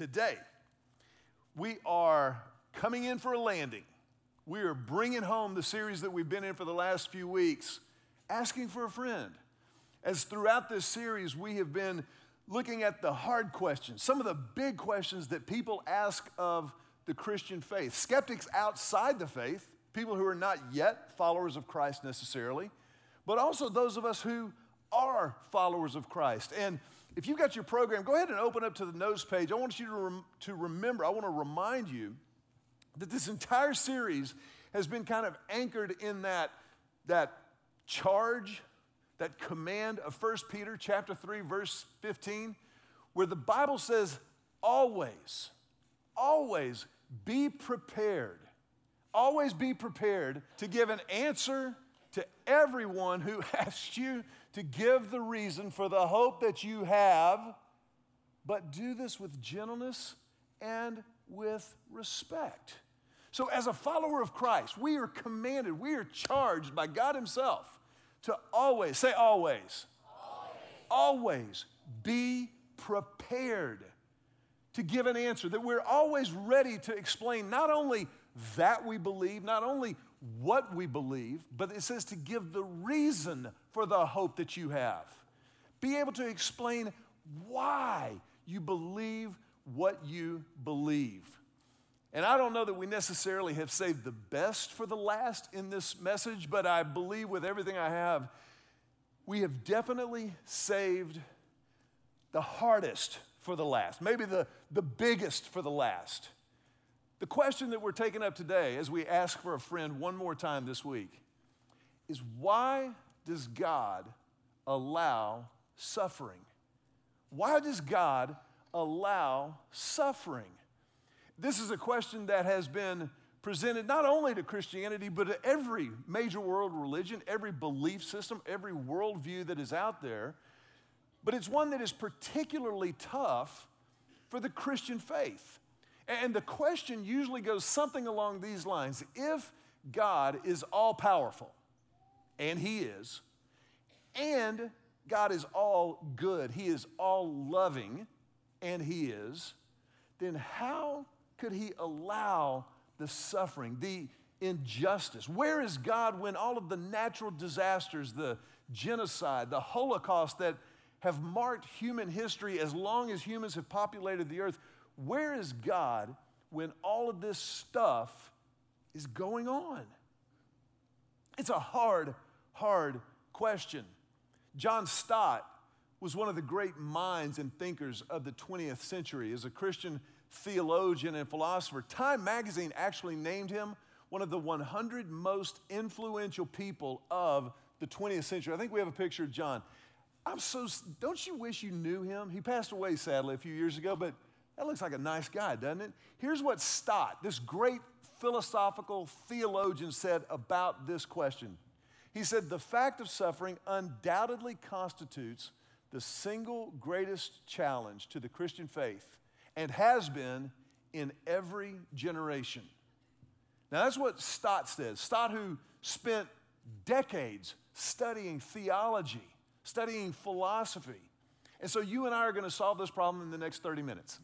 Today, we are coming in for a landing. We are bringing home the series that we've been in for the last few weeks, Asking for a Friend. As throughout this series, we have been looking at the hard questions, some of the big questions that people ask of the Christian faith. Skeptics outside the faith, people who are not yet followers of Christ necessarily, but also those of us who are followers of Christ. And if you've got your program, go ahead and open up to the notes page. I want you to remember, I want to remind you that this entire series has been kind of anchored in that charge, that command of 1 Peter chapter 3, verse 15, where the Bible says, always be prepared. Always be prepared to give an answer to everyone who asks you to give the reason for the hope that you have, but do this with gentleness and with respect. So as a follower of Christ, we are commanded, we are charged by God Himself to always, say always. Always be prepared to give an answer, that we're always ready to explain not only that we believe, not only what we believe, but it says to give the reason for the hope that you have. Be able to explain why you believe what you believe. And I don't know that we necessarily have saved the best for the last in this message, but I believe with everything I have, we have definitely saved the hardest for the last, maybe the biggest for the last. The question that we're taking up today as we ask for a friend one more time this week is, why does God allow suffering? Why does God allow suffering? This is a question that has been presented not only to Christianity, but to every major world religion, every belief system, every worldview that is out there. But it's one that is particularly tough for the Christian faith. And the question usually goes something along these lines. If God is all-powerful, and He is, and God is all-good, He is all-loving, and He is, then how could He allow the suffering, the injustice? Where is God when all of the natural disasters, the genocide, the Holocaust that have marked human history as long as humans have populated the earth? Where is God when all of this stuff is going on? It's a hard, hard question. John Stott was one of the great minds and thinkers of the 20th century. As a Christian theologian and philosopher, Time magazine actually named him one of the 100 most influential people of the 20th century. I think we have a picture of John. Don't you wish you knew him? He passed away, sadly, a few years ago, but that looks like a nice guy, doesn't it? Here's what Stott, this great philosophical theologian, said about this question. He said, "The fact of suffering undoubtedly constitutes the single greatest challenge to the Christian faith, and has been in every generation." Now, that's what Stott says. Stott, who spent decades studying theology, studying philosophy. And so you and I are going to solve this problem in the next 30 minutes.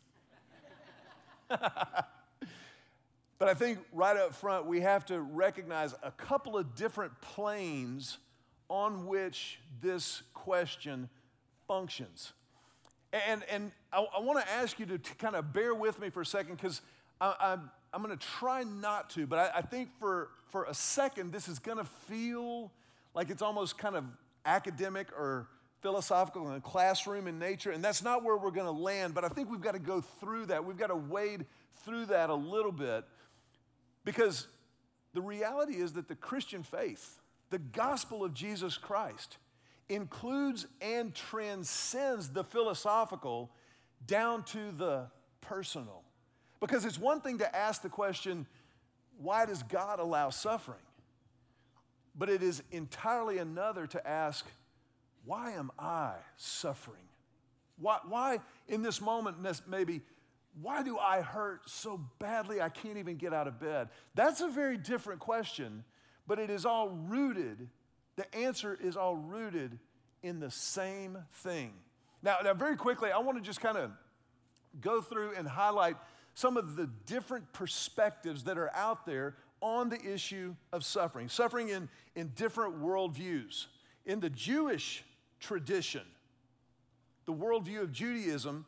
But I think right up front, we have to recognize a couple of different planes on which this question functions. And I want to ask you to kind of bear with me for a second, because I'm going to try not to, but I think for a second this is going to feel like it's almost kind of academic or philosophical in a classroom in nature, and that's not where we're going to land, but I think we've got to go through that. We've got to wade through that a little bit, because the reality is that the Christian faith, the gospel of Jesus Christ, includes and transcends the philosophical down to the personal. Because it's one thing to ask the question, why does God allow suffering? But it is entirely another to ask, why am I suffering? Why in this moment, maybe, why do I hurt so badly I can't even get out of bed? That's a very different question, but it is all rooted the answer is all rooted in the same thing. Now very quickly, I want to just kind of go through and highlight some of the different perspectives that are out there on the issue of suffering. Suffering in different worldviews. In the Jewish tradition, the worldview of Judaism,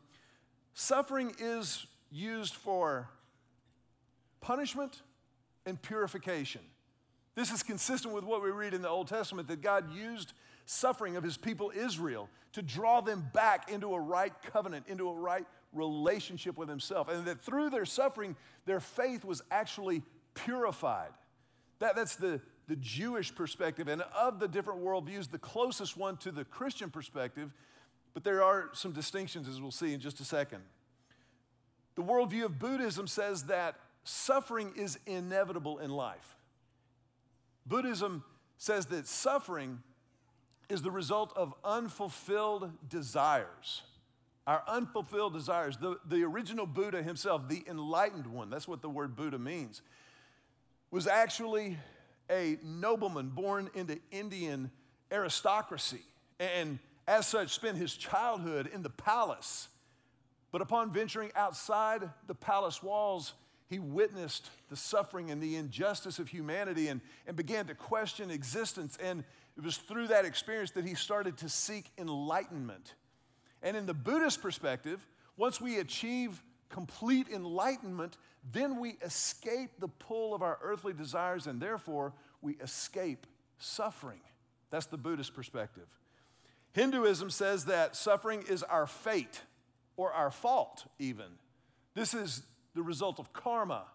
suffering is used for punishment and purification. This is consistent with what we read in the Old Testament, that God used suffering of his people Israel to draw them back into a right covenant, into a right relationship with himself, and that through their suffering, their faith was actually purified. That's the Jewish perspective, and of the different worldviews, the closest one to the Christian perspective, but there are some distinctions, as we'll see in just a second. The worldview of Buddhism says that suffering is inevitable in life. Buddhism says that suffering is the result of unfulfilled desires. Our unfulfilled desires. The original Buddha himself, the enlightened one, that's what the word Buddha means, was actually a nobleman born into Indian aristocracy, and as such spent his childhood in the palace. But upon venturing outside the palace walls, he witnessed the suffering and the injustice of humanity and began to question existence. And it was through that experience that he started to seek enlightenment. And in the Buddhist perspective, once we achieve complete enlightenment, then we escape the pull of our earthly desires, and therefore we escape suffering. That's the Buddhist perspective. Hinduism says that suffering is our fate or our fault even. This is the result of karma.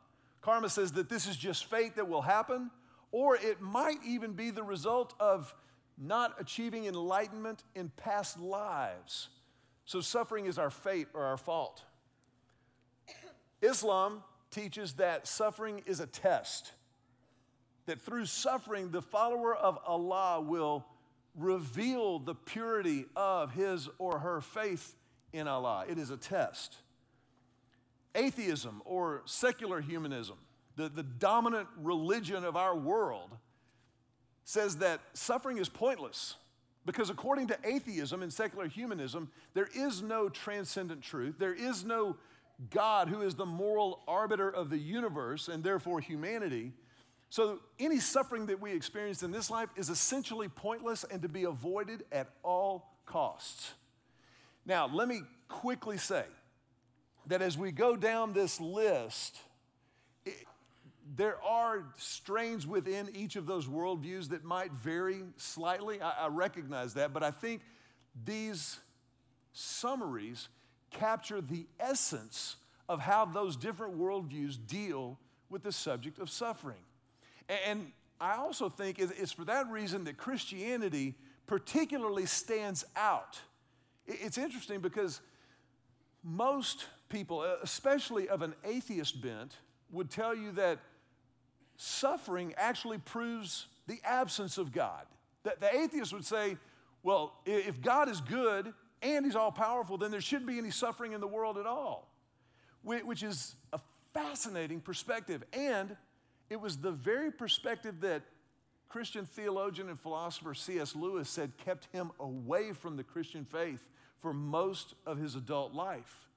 Karma says that this is just fate that will happen, or it might even be the result of not achieving enlightenment in past lives. So suffering is our fate or our fault. Islam teaches that suffering is a test, that through suffering, the follower of Allah will reveal the purity of his or her faith in Allah. It is a test. Atheism, or secular humanism, the dominant religion of our world, says that suffering is pointless because according to atheism and secular humanism, there is no transcendent truth. There is no God who is the moral arbiter of the universe and therefore humanity. So any suffering that we experience in this life is essentially pointless and to be avoided at all costs. Now, let me quickly say that as we go down this list, there are strains within each of those worldviews that might vary slightly. I recognize that, but I think these summaries capture the essence of how those different worldviews deal with the subject of suffering. And I also think it's for that reason that Christianity particularly stands out. It's interesting because most people, especially of an atheist bent, would tell you that suffering actually proves the absence of God. The atheist would say, well, if God is good and he's all-powerful, then there shouldn't be any suffering in the world at all, which is a fascinating perspective. And it was the very perspective that Christian theologian and philosopher C.S. Lewis said kept him away from the Christian faith for most of his adult life.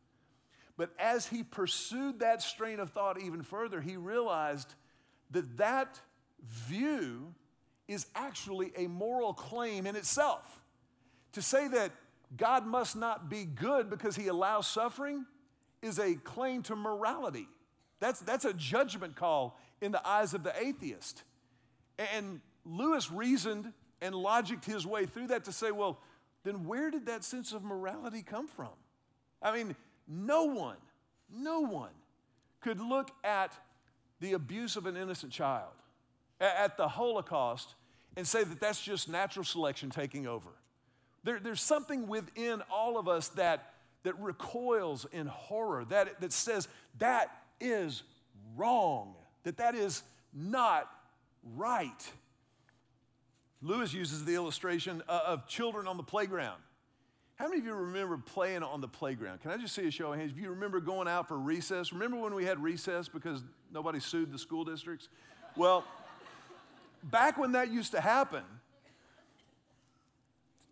But as he pursued that strain of thought even further, he realized that that view is actually a moral claim in itself. To say that God must not be good because he allows suffering is a claim to morality. That's a judgment call in the eyes of the atheist. And Lewis reasoned and logicked his way through that to say, well, then where did that sense of morality come from? I mean, no one could look at the abuse of an innocent child, at the Holocaust, and say that that's just natural selection taking over. There's something within all of us that recoils in horror, that says that is wrong, that is not right. Lewis uses the illustration of children on the playground. How many of you remember playing on the playground? Can I just see a show of hands? If you remember going out for recess, remember when we had recess because nobody sued the school districts? Well, back when that used to happen,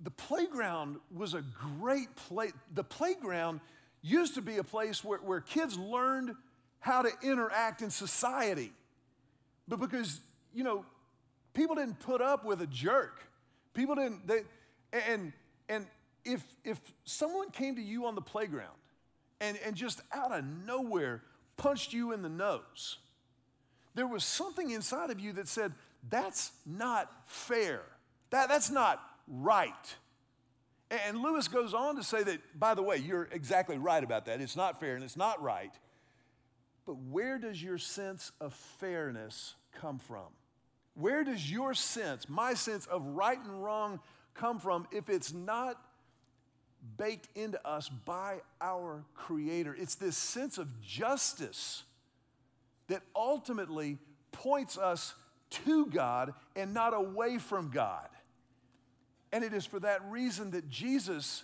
the playground was a great place. The playground used to be a place where kids learned how to interact in society. But because, you know, people didn't put up with a jerk. People didn't, if someone came to you on the playground and just out of nowhere punched you in the nose, there was something inside of you that said, that's not fair. That's not right. And Lewis goes on to say that, by the way, you're exactly right about that. It's not fair and it's not right. But where does your sense of fairness come from? Where does your sense, my sense of right and wrong come from if it's not baked into us by our Creator? It's this sense of justice that ultimately points us to God and not away from God. And it is for that reason that Jesus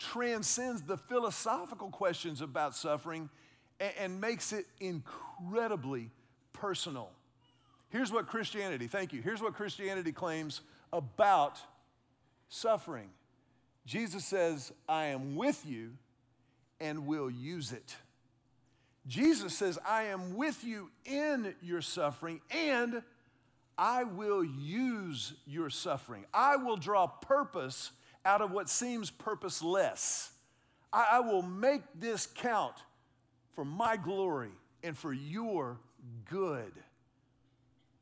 transcends the philosophical questions about suffering and makes it incredibly personal. Here's what Christianity, thank you, here's what Christianity claims about suffering. Jesus says, I am with you and will use it. Jesus says, I am with you in your suffering and I will use your suffering. I will draw purpose out of what seems purposeless. I will make this count for my glory and for your good.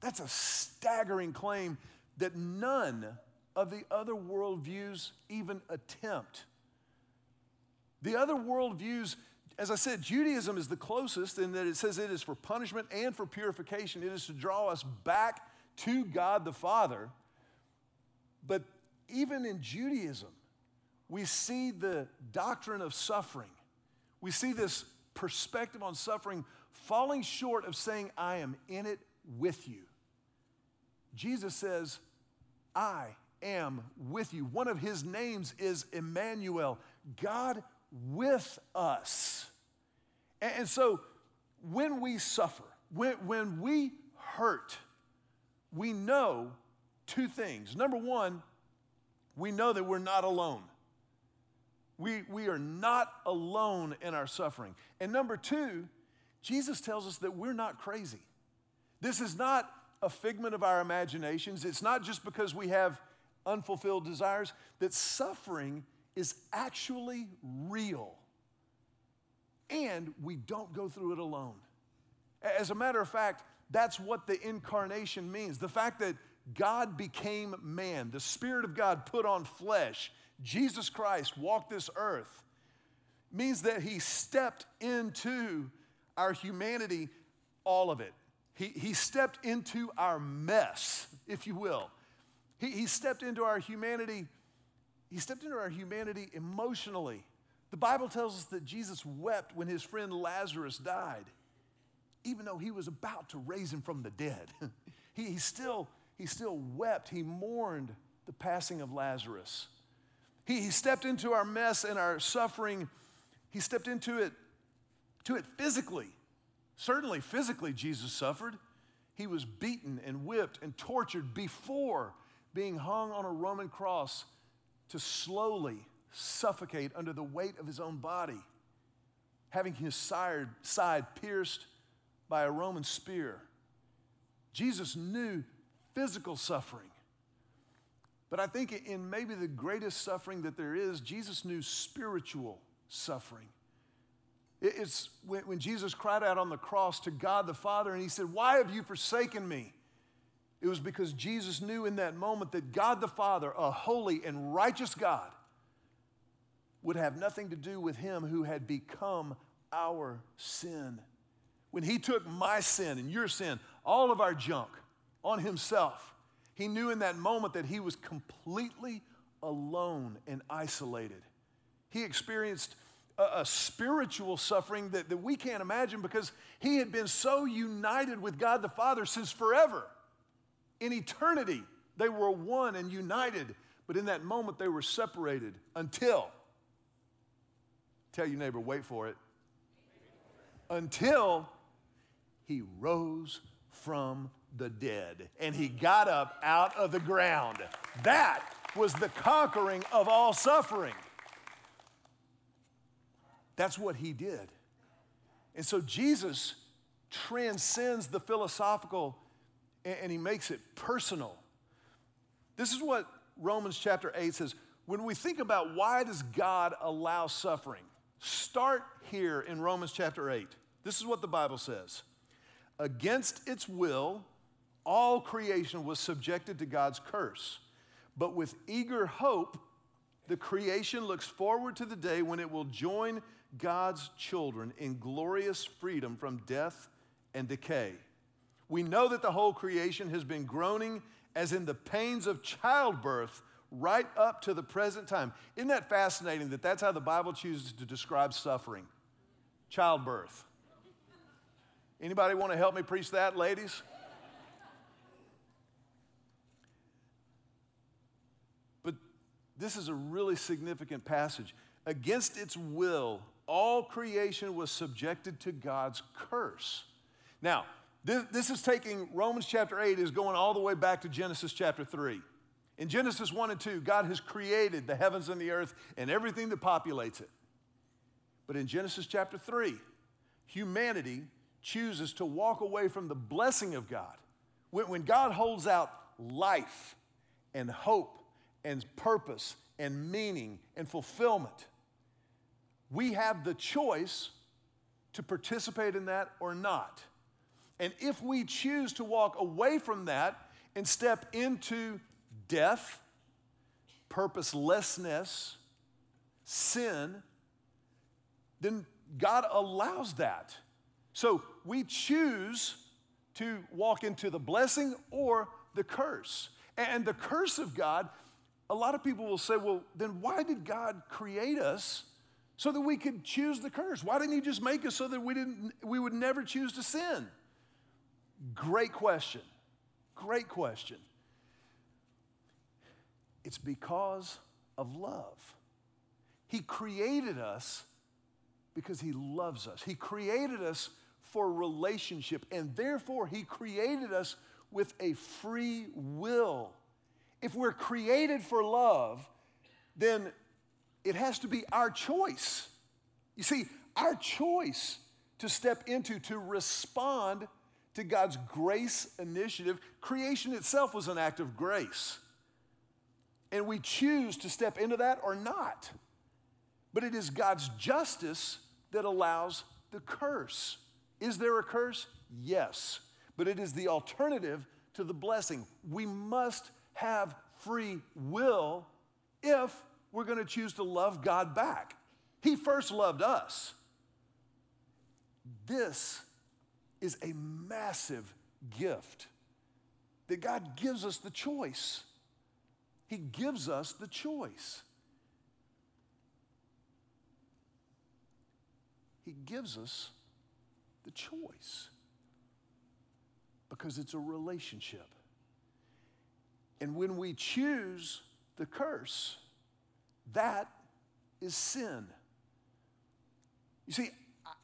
That's a staggering claim that none of the other worldviews even attempt. The other worldviews, as I said, Judaism is the closest in that it says it is for punishment and for purification. It is to draw us back to God the Father. But even in Judaism, we see the doctrine of suffering. We see this perspective on suffering falling short of saying, I am in it with you. Jesus says, I am with you. One of his names is Emmanuel, God with us. And so when we suffer, when we hurt, we know two things. Number one, we know that we're not alone. We are not alone in our suffering. And number two, Jesus tells us that we're not crazy. This is not a figment of our imaginations. It's not just because we have unfulfilled desires, that suffering is actually real. And we don't go through it alone. As a matter of fact, that's what the incarnation means. The fact that God became man, the Spirit of God put on flesh, Jesus Christ walked this earth, means that he stepped into our humanity, all of it. He stepped into our mess, if you will. He stepped into our humanity. He stepped into our humanity emotionally. The Bible tells us that Jesus wept when his friend Lazarus died, even though he was about to raise him from the dead. He still wept. He mourned the passing of Lazarus. He stepped into our mess and our suffering. He stepped into it physically. Certainly physically, Jesus suffered. He was beaten and whipped and tortured before being hung on a Roman cross to slowly suffocate under the weight of his own body, having his side pierced by a Roman spear. Jesus knew physical suffering. But I think in maybe the greatest suffering that there is, Jesus knew spiritual suffering. It's when Jesus cried out on the cross to God the Father and he said, why have you forsaken me? It was because Jesus knew in that moment that God the Father, a holy and righteous God, would have nothing to do with him who had become our sin. When he took my sin and your sin, all of our junk on himself, he knew in that moment that he was completely alone and isolated. He experienced a spiritual suffering that we can't imagine because he had been so united with God the Father since forever. In eternity, they were one and united, but in that moment they were separated until, tell your neighbor, wait for it, until he rose from the dead and he got up out of the ground. That was the conquering of all suffering. That's what he did. And so Jesus transcends the philosophical and he makes it personal. This is what Romans chapter 8 says. When we think about why does God allow suffering, start here in Romans chapter 8. This is what the Bible says. Against its will, all creation was subjected to God's curse. But with eager hope, the creation looks forward to the day when it will join God's children in glorious freedom from death and decay. We know that the whole creation has been groaning as in the pains of childbirth right up to the present time. Isn't that fascinating that that's how the Bible chooses to describe suffering? Childbirth. Anybody want to help me preach that, ladies? But this is a really significant passage. Against its will, all creation was subjected to God's curse. Now, this is taking Romans chapter 8 is going all the way back to Genesis chapter 3. In Genesis 1 and 2, God has created the heavens and the earth and everything that populates it. But in Genesis chapter 3, humanity chooses to walk away from the blessing of God. When God holds out life and hope and purpose and meaning and fulfillment, we have the choice to participate in that or not. And if we choose to walk away from that and step into death, purposelessness, sin, then God allows that. So we choose to walk into the blessing or the curse. And the curse of God, a lot of people will say, well, then why did God create us so that we could choose the curse? Why didn't he just make us so that we would never choose to sin? Great question. Great question. It's because of love. He created us because he loves us. He created us for relationship, and therefore he created us with a free will. If we're created for love, then it has to be our choice. You see, our choice to step into, to respond to God's grace initiative. Creation itself was an act of grace. And we choose to step into that or not. But it is God's justice that allows the curse. Is there a curse? Yes. But it is the alternative to the blessing. We must have free will if we're going to choose to love God back. He first loved us. This is a massive gift that God gives us the choice. He gives us the choice. He gives us the choice because it's a relationship. And when we choose the curse, that is sin. You see,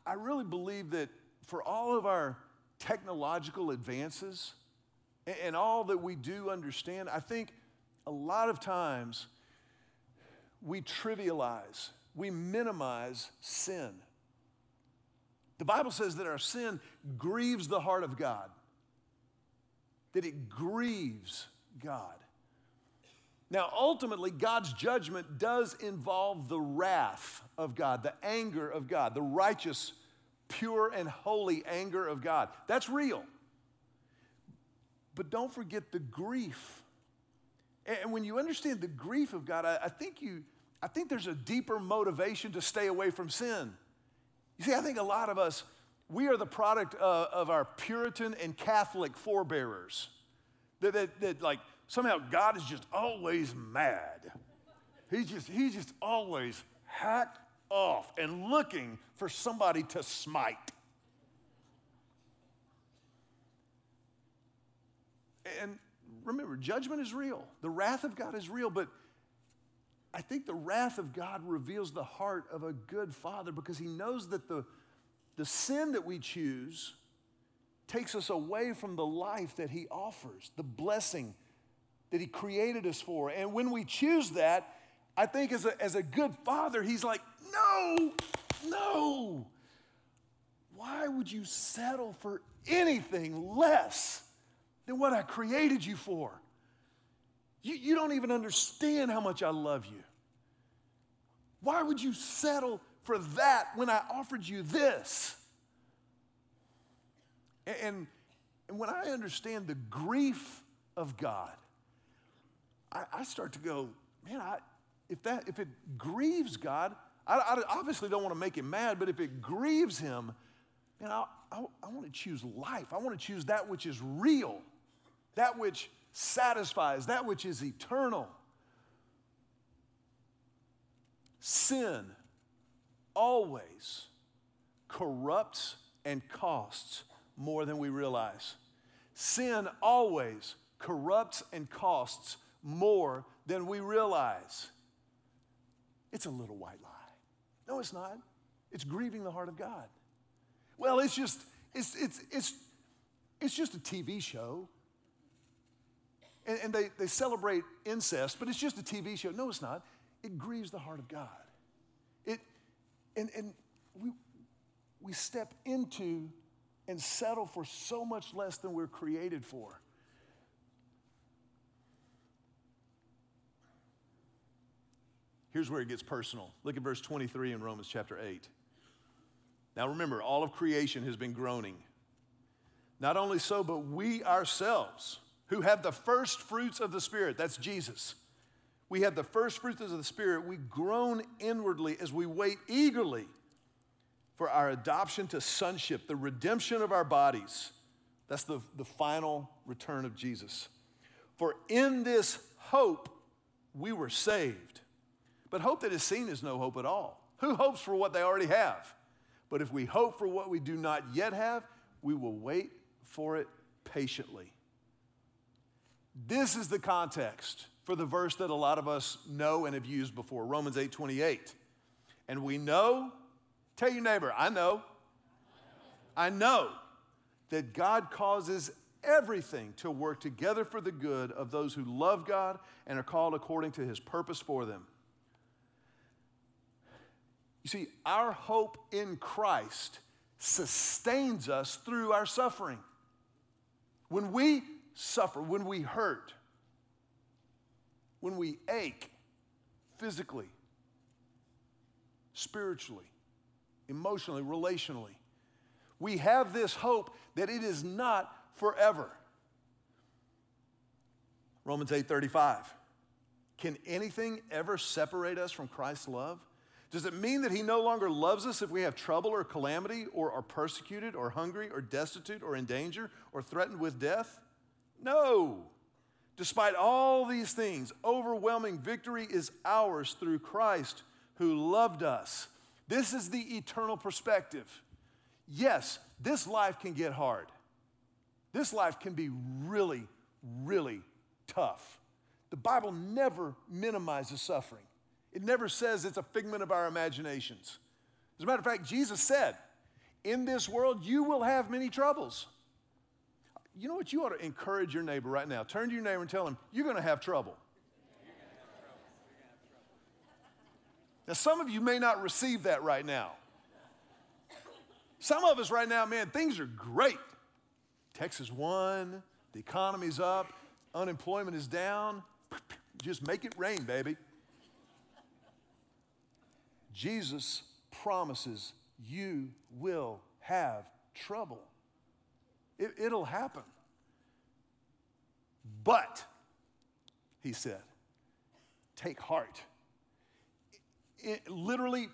I really believe that for all of our technological advances and all that we do understand, I think a lot of times we trivialize, we minimize sin. The Bible says that our sin grieves the heart of God, that it grieves God. Now, ultimately, God's judgment does involve the wrath of God, the anger of God, the righteous, pure, and holy anger of God. That's real. But don't forget the grief. And when you understand the grief of God, I think there's a deeper motivation to stay away from sin. You see, I think a lot of us, we are the product of our Puritan and Catholic forebearers. That like somehow God is just always mad. He's just always hacked off and looking for somebody to smite. And remember, judgment is real. The wrath of God is real, but I think the wrath of God reveals the heart of a good father because he knows that the sin that we choose takes us away from the life that he offers, the blessing that he created us for. And when we choose that, I think as a good father, he's like, no, No! Why would you settle for anything less than what I created you for? You don't even understand how much I love you. Why would you settle for that when I offered you this? And when I understand the grief of God, I start to go, man, if it grieves God, I obviously don't want to make him mad, but if it grieves him, man, I want to choose life. I want to choose that which is real, that which satisfies, that which is eternal. Sin always corrupts and costs more than we realize. Sin always corrupts and costs more than we realize. It's a little white lie. No, it's not. It's grieving the heart of God. Well, it's just a TV show. And they celebrate incest, but it's just a TV show. No, it's not. It grieves the heart of God. We step into and settle for so much less than we're created for. Here's where it gets personal. Look at verse 23 in Romans chapter 8. Now remember, all of creation has been groaning. Not only so, but we ourselves, who have the first fruits of the Spirit, that's Jesus. We have the first fruits of the Spirit. We groan inwardly as we wait eagerly for our adoption to sonship, the redemption of our bodies. That's the final return of Jesus. For in this hope we were saved. But hope that is seen is no hope at all. Who hopes for what they already have? But if we hope for what we do not yet have, we will wait for it patiently. This is the context for the verse that a lot of us know and have used before, Romans 8:28. And we know, tell your neighbor, I know that God causes everything to work together for the good of those who love God and are called according to his purpose for them. You see, our hope in Christ sustains us through our suffering. When we suffer, when we hurt, when we ache physically, spiritually, emotionally, relationally, we have this hope that it is not forever. Romans 8:35. Can anything ever separate us from Christ's love? Does it mean that he no longer loves us if we have trouble or calamity or are persecuted or hungry or destitute or in danger or threatened with death? No. Despite all these things, overwhelming victory is ours through Christ who loved us. This is the eternal perspective. Yes, this life can get hard. This life can be really, really tough. The Bible never minimizes suffering. It never says it's a figment of our imaginations. As a matter of fact, Jesus said, in this world you will have many troubles. You know what? You ought to encourage your neighbor right now. Turn to your neighbor and tell him, you're going to have trouble. Now, some of you may not receive that right now. Some of us right now, man, things are great. Texas won. The economy's up. Unemployment is down. Just make it rain, baby. Jesus promises you will have trouble. It'll happen. But, he said, take heart. Literally,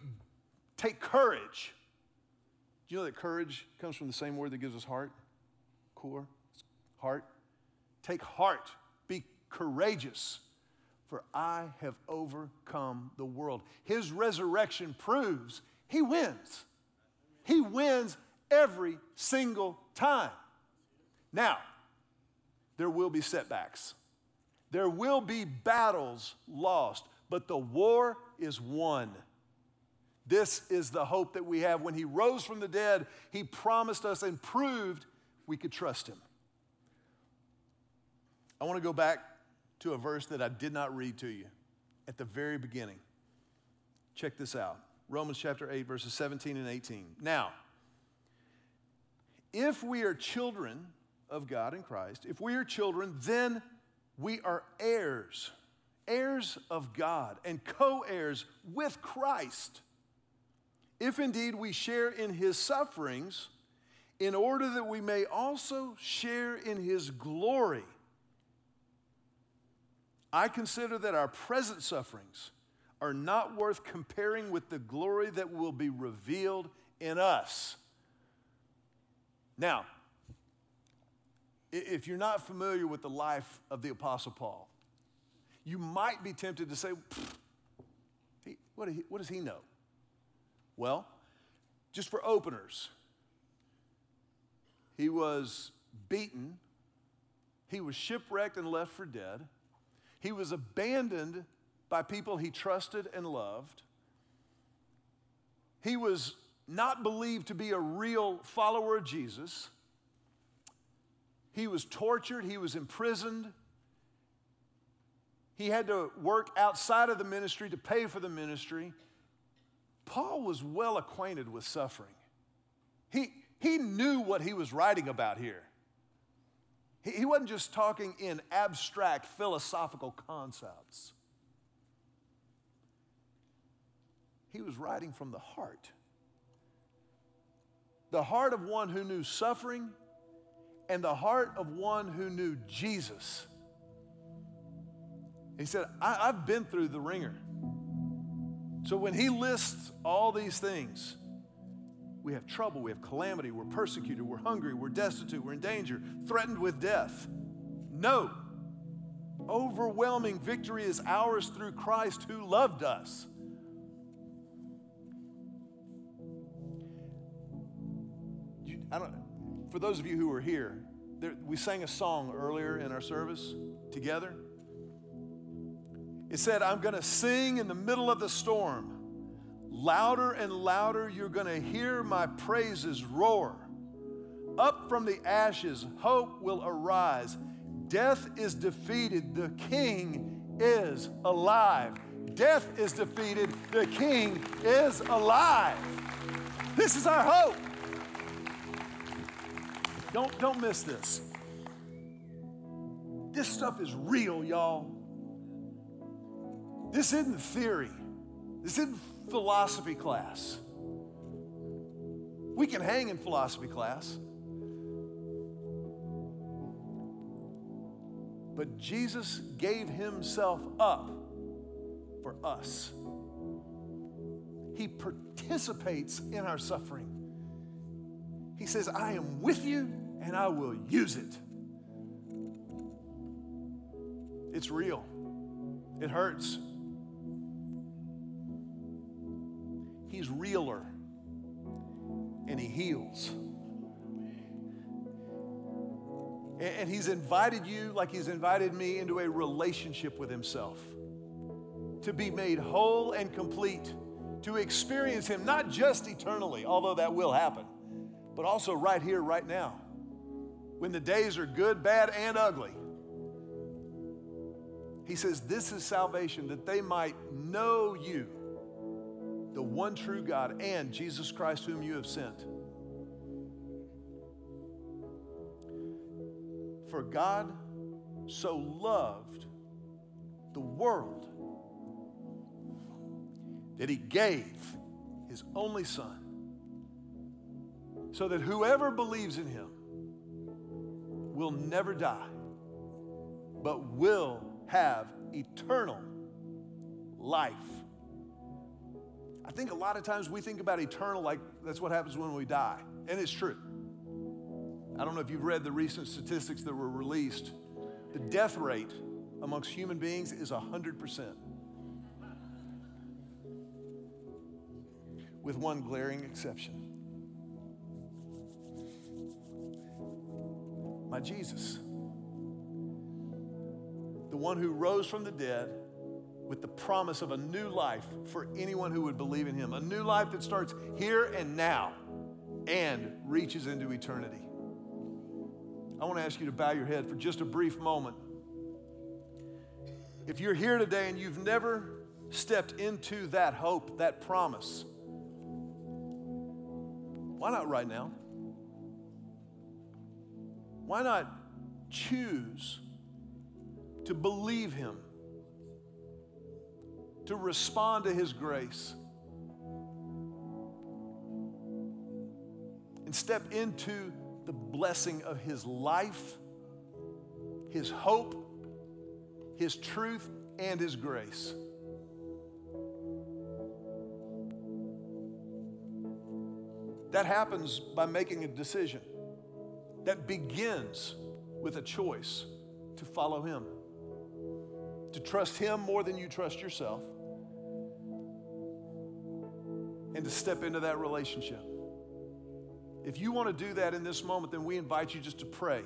take courage. Do you know that courage comes from the same word that gives us heart? Core, heart. Take heart. Be courageous. For I have overcome the world. His resurrection proves he wins. He wins every single time. Now, there will be setbacks. There will be battles lost, but the war is won. This is the hope that we have. When he rose from the dead, he promised us and proved we could trust him. I want to go back to a verse that I did not read to you at the very beginning. Check this out. Romans chapter 8, verses 17 and 18. Now, if we are children of God in Christ, if we are children, then we are heirs, heirs of God and co-heirs with Christ. If indeed we share in his sufferings, in order that we may also share in his glory. I consider that our present sufferings are not worth comparing with the glory that will be revealed in us. Now, if you're not familiar with the life of the Apostle Paul, you might be tempted to say, what does he know? Well, just for openers, he was beaten, he was shipwrecked and left for dead, he was abandoned by people he trusted and loved, he was not believed to be a real follower of Jesus, he was tortured, he was imprisoned, he had to work outside of the ministry to pay for the ministry. Paul was well acquainted with suffering. He knew what he was writing about here. He wasn't just talking in abstract philosophical concepts. He was writing from the heart of one who knew suffering and the heart of one who knew Jesus. He said, I've been through the ringer. So when he lists all these things, we have trouble, we have calamity, we're persecuted, we're hungry, we're destitute, we're in danger, threatened with death. No, overwhelming victory is ours through Christ who loved us. For those of you who were here, we sang a song earlier in our service together. It said, I'm going to sing in the middle of the storm. Louder and louder, you're going to hear my praises roar. Up from the ashes, hope will arise. Death is defeated. The King is alive. Death is defeated. The King is alive. This is our hope. Don't miss this. This stuff is real, y'all. This isn't theory. This isn't philosophy class. We can hang in philosophy class. But Jesus gave himself up for us. He participates in our suffering. He says, I am with you and I will use it. It's real. It hurts. He's realer, and he heals. And he's invited you, like he's invited me, into a relationship with himself, to be made whole and complete, to experience him, not just eternally, although that will happen, but also right here, right now, when the days are good, bad, and ugly. He says, this is salvation, that they might know you, the one true God, and Jesus Christ whom you have sent. For God so loved the world that he gave his only Son, so that whoever believes in him will never die, but will have eternal life. I think a lot of times we think about eternal like that's what happens when we die, and it's true. I don't know if you've read the recent statistics that were released. The death rate amongst human beings is 100%, with one glaring exception. My Jesus, the one who rose from the dead, with the promise of a new life for anyone who would believe in him. A new life that starts here and now and reaches into eternity. I want to ask you to bow your head for just a brief moment. If you're here today and you've never stepped into that hope, that promise, Why not right now? Why not choose to believe him, to respond to his grace, and step into the blessing of his life, his hope, his truth, and his grace? That happens by making a decision that begins with a choice to follow him, to trust him more than you trust yourself, and to step into that relationship. If you want to do that in this moment, then we invite you just to pray.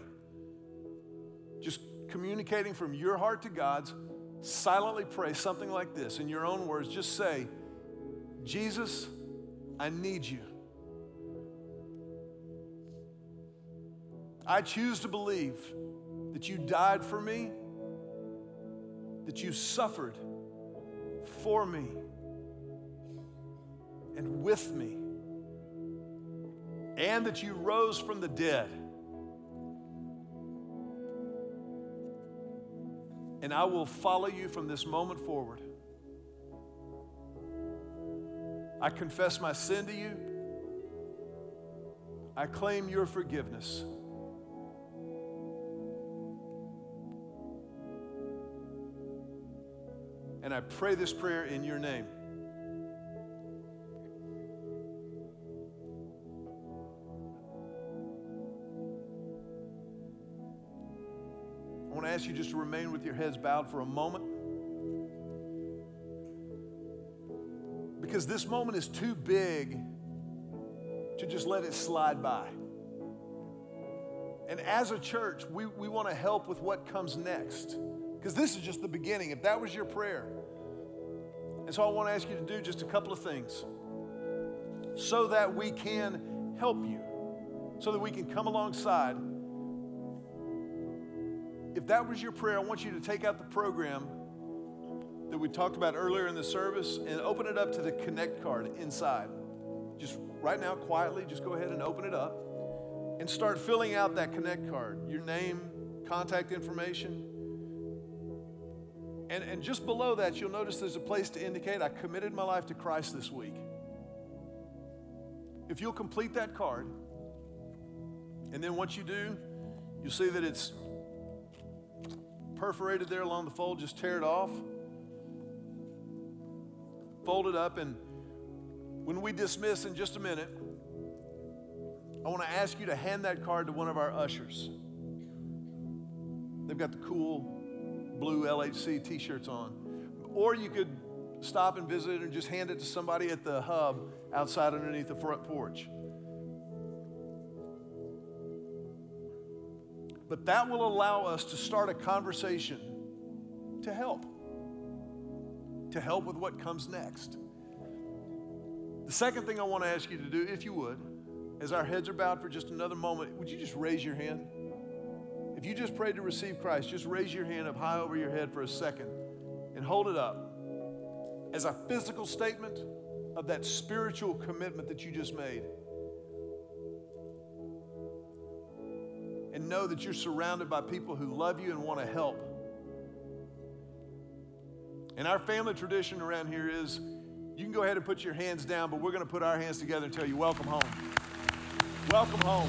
Just communicating from your heart to God's, silently pray something like this. In your own words, just say, Jesus, I need you. I choose to believe that you died for me, that you suffered for me and with me, and that you rose from the dead. And I will follow you from this moment forward. I confess my sin to you. I claim your forgiveness. And I pray this prayer in your name. I want to ask you just to remain with your heads bowed for a moment, because this moment is too big to just let it slide by. And as a church, we want to help with what comes next, because this is just the beginning, if that was your prayer. And so I want to ask you to do just a couple of things so that we can help you, so that we can come alongside. If that was your prayer, I want you to take out the program that we talked about earlier in the service and open it up to the Connect card inside. Just right now, quietly, just go ahead and open it up and start filling out that Connect card, your name, contact information. And just below that, you'll notice there's a place to indicate, I committed my life to Christ this week. If you'll complete that card, and then once you do, you'll see that it's perforated there along the fold. Just tear it off, fold it up, and when we dismiss in just a minute, I want to ask you to hand that card to one of our ushers. They've got the cool blue LHC t-shirts on. Or you could stop and visit and just hand it to somebody at the hub outside underneath the front porch. But that will allow us to start a conversation to help with what comes next. The second thing I want to ask you to do, if you would, as our heads are bowed for just another moment, would you just raise your hand? If you just prayed to receive Christ, just raise your hand up high over your head for a second and hold it up as a physical statement of that spiritual commitment that you just made. And know that you're surrounded by people who love you and want to help. And our family tradition around here is you can go ahead and put your hands down, but we're going to put our hands together and tell you, welcome home. Welcome home.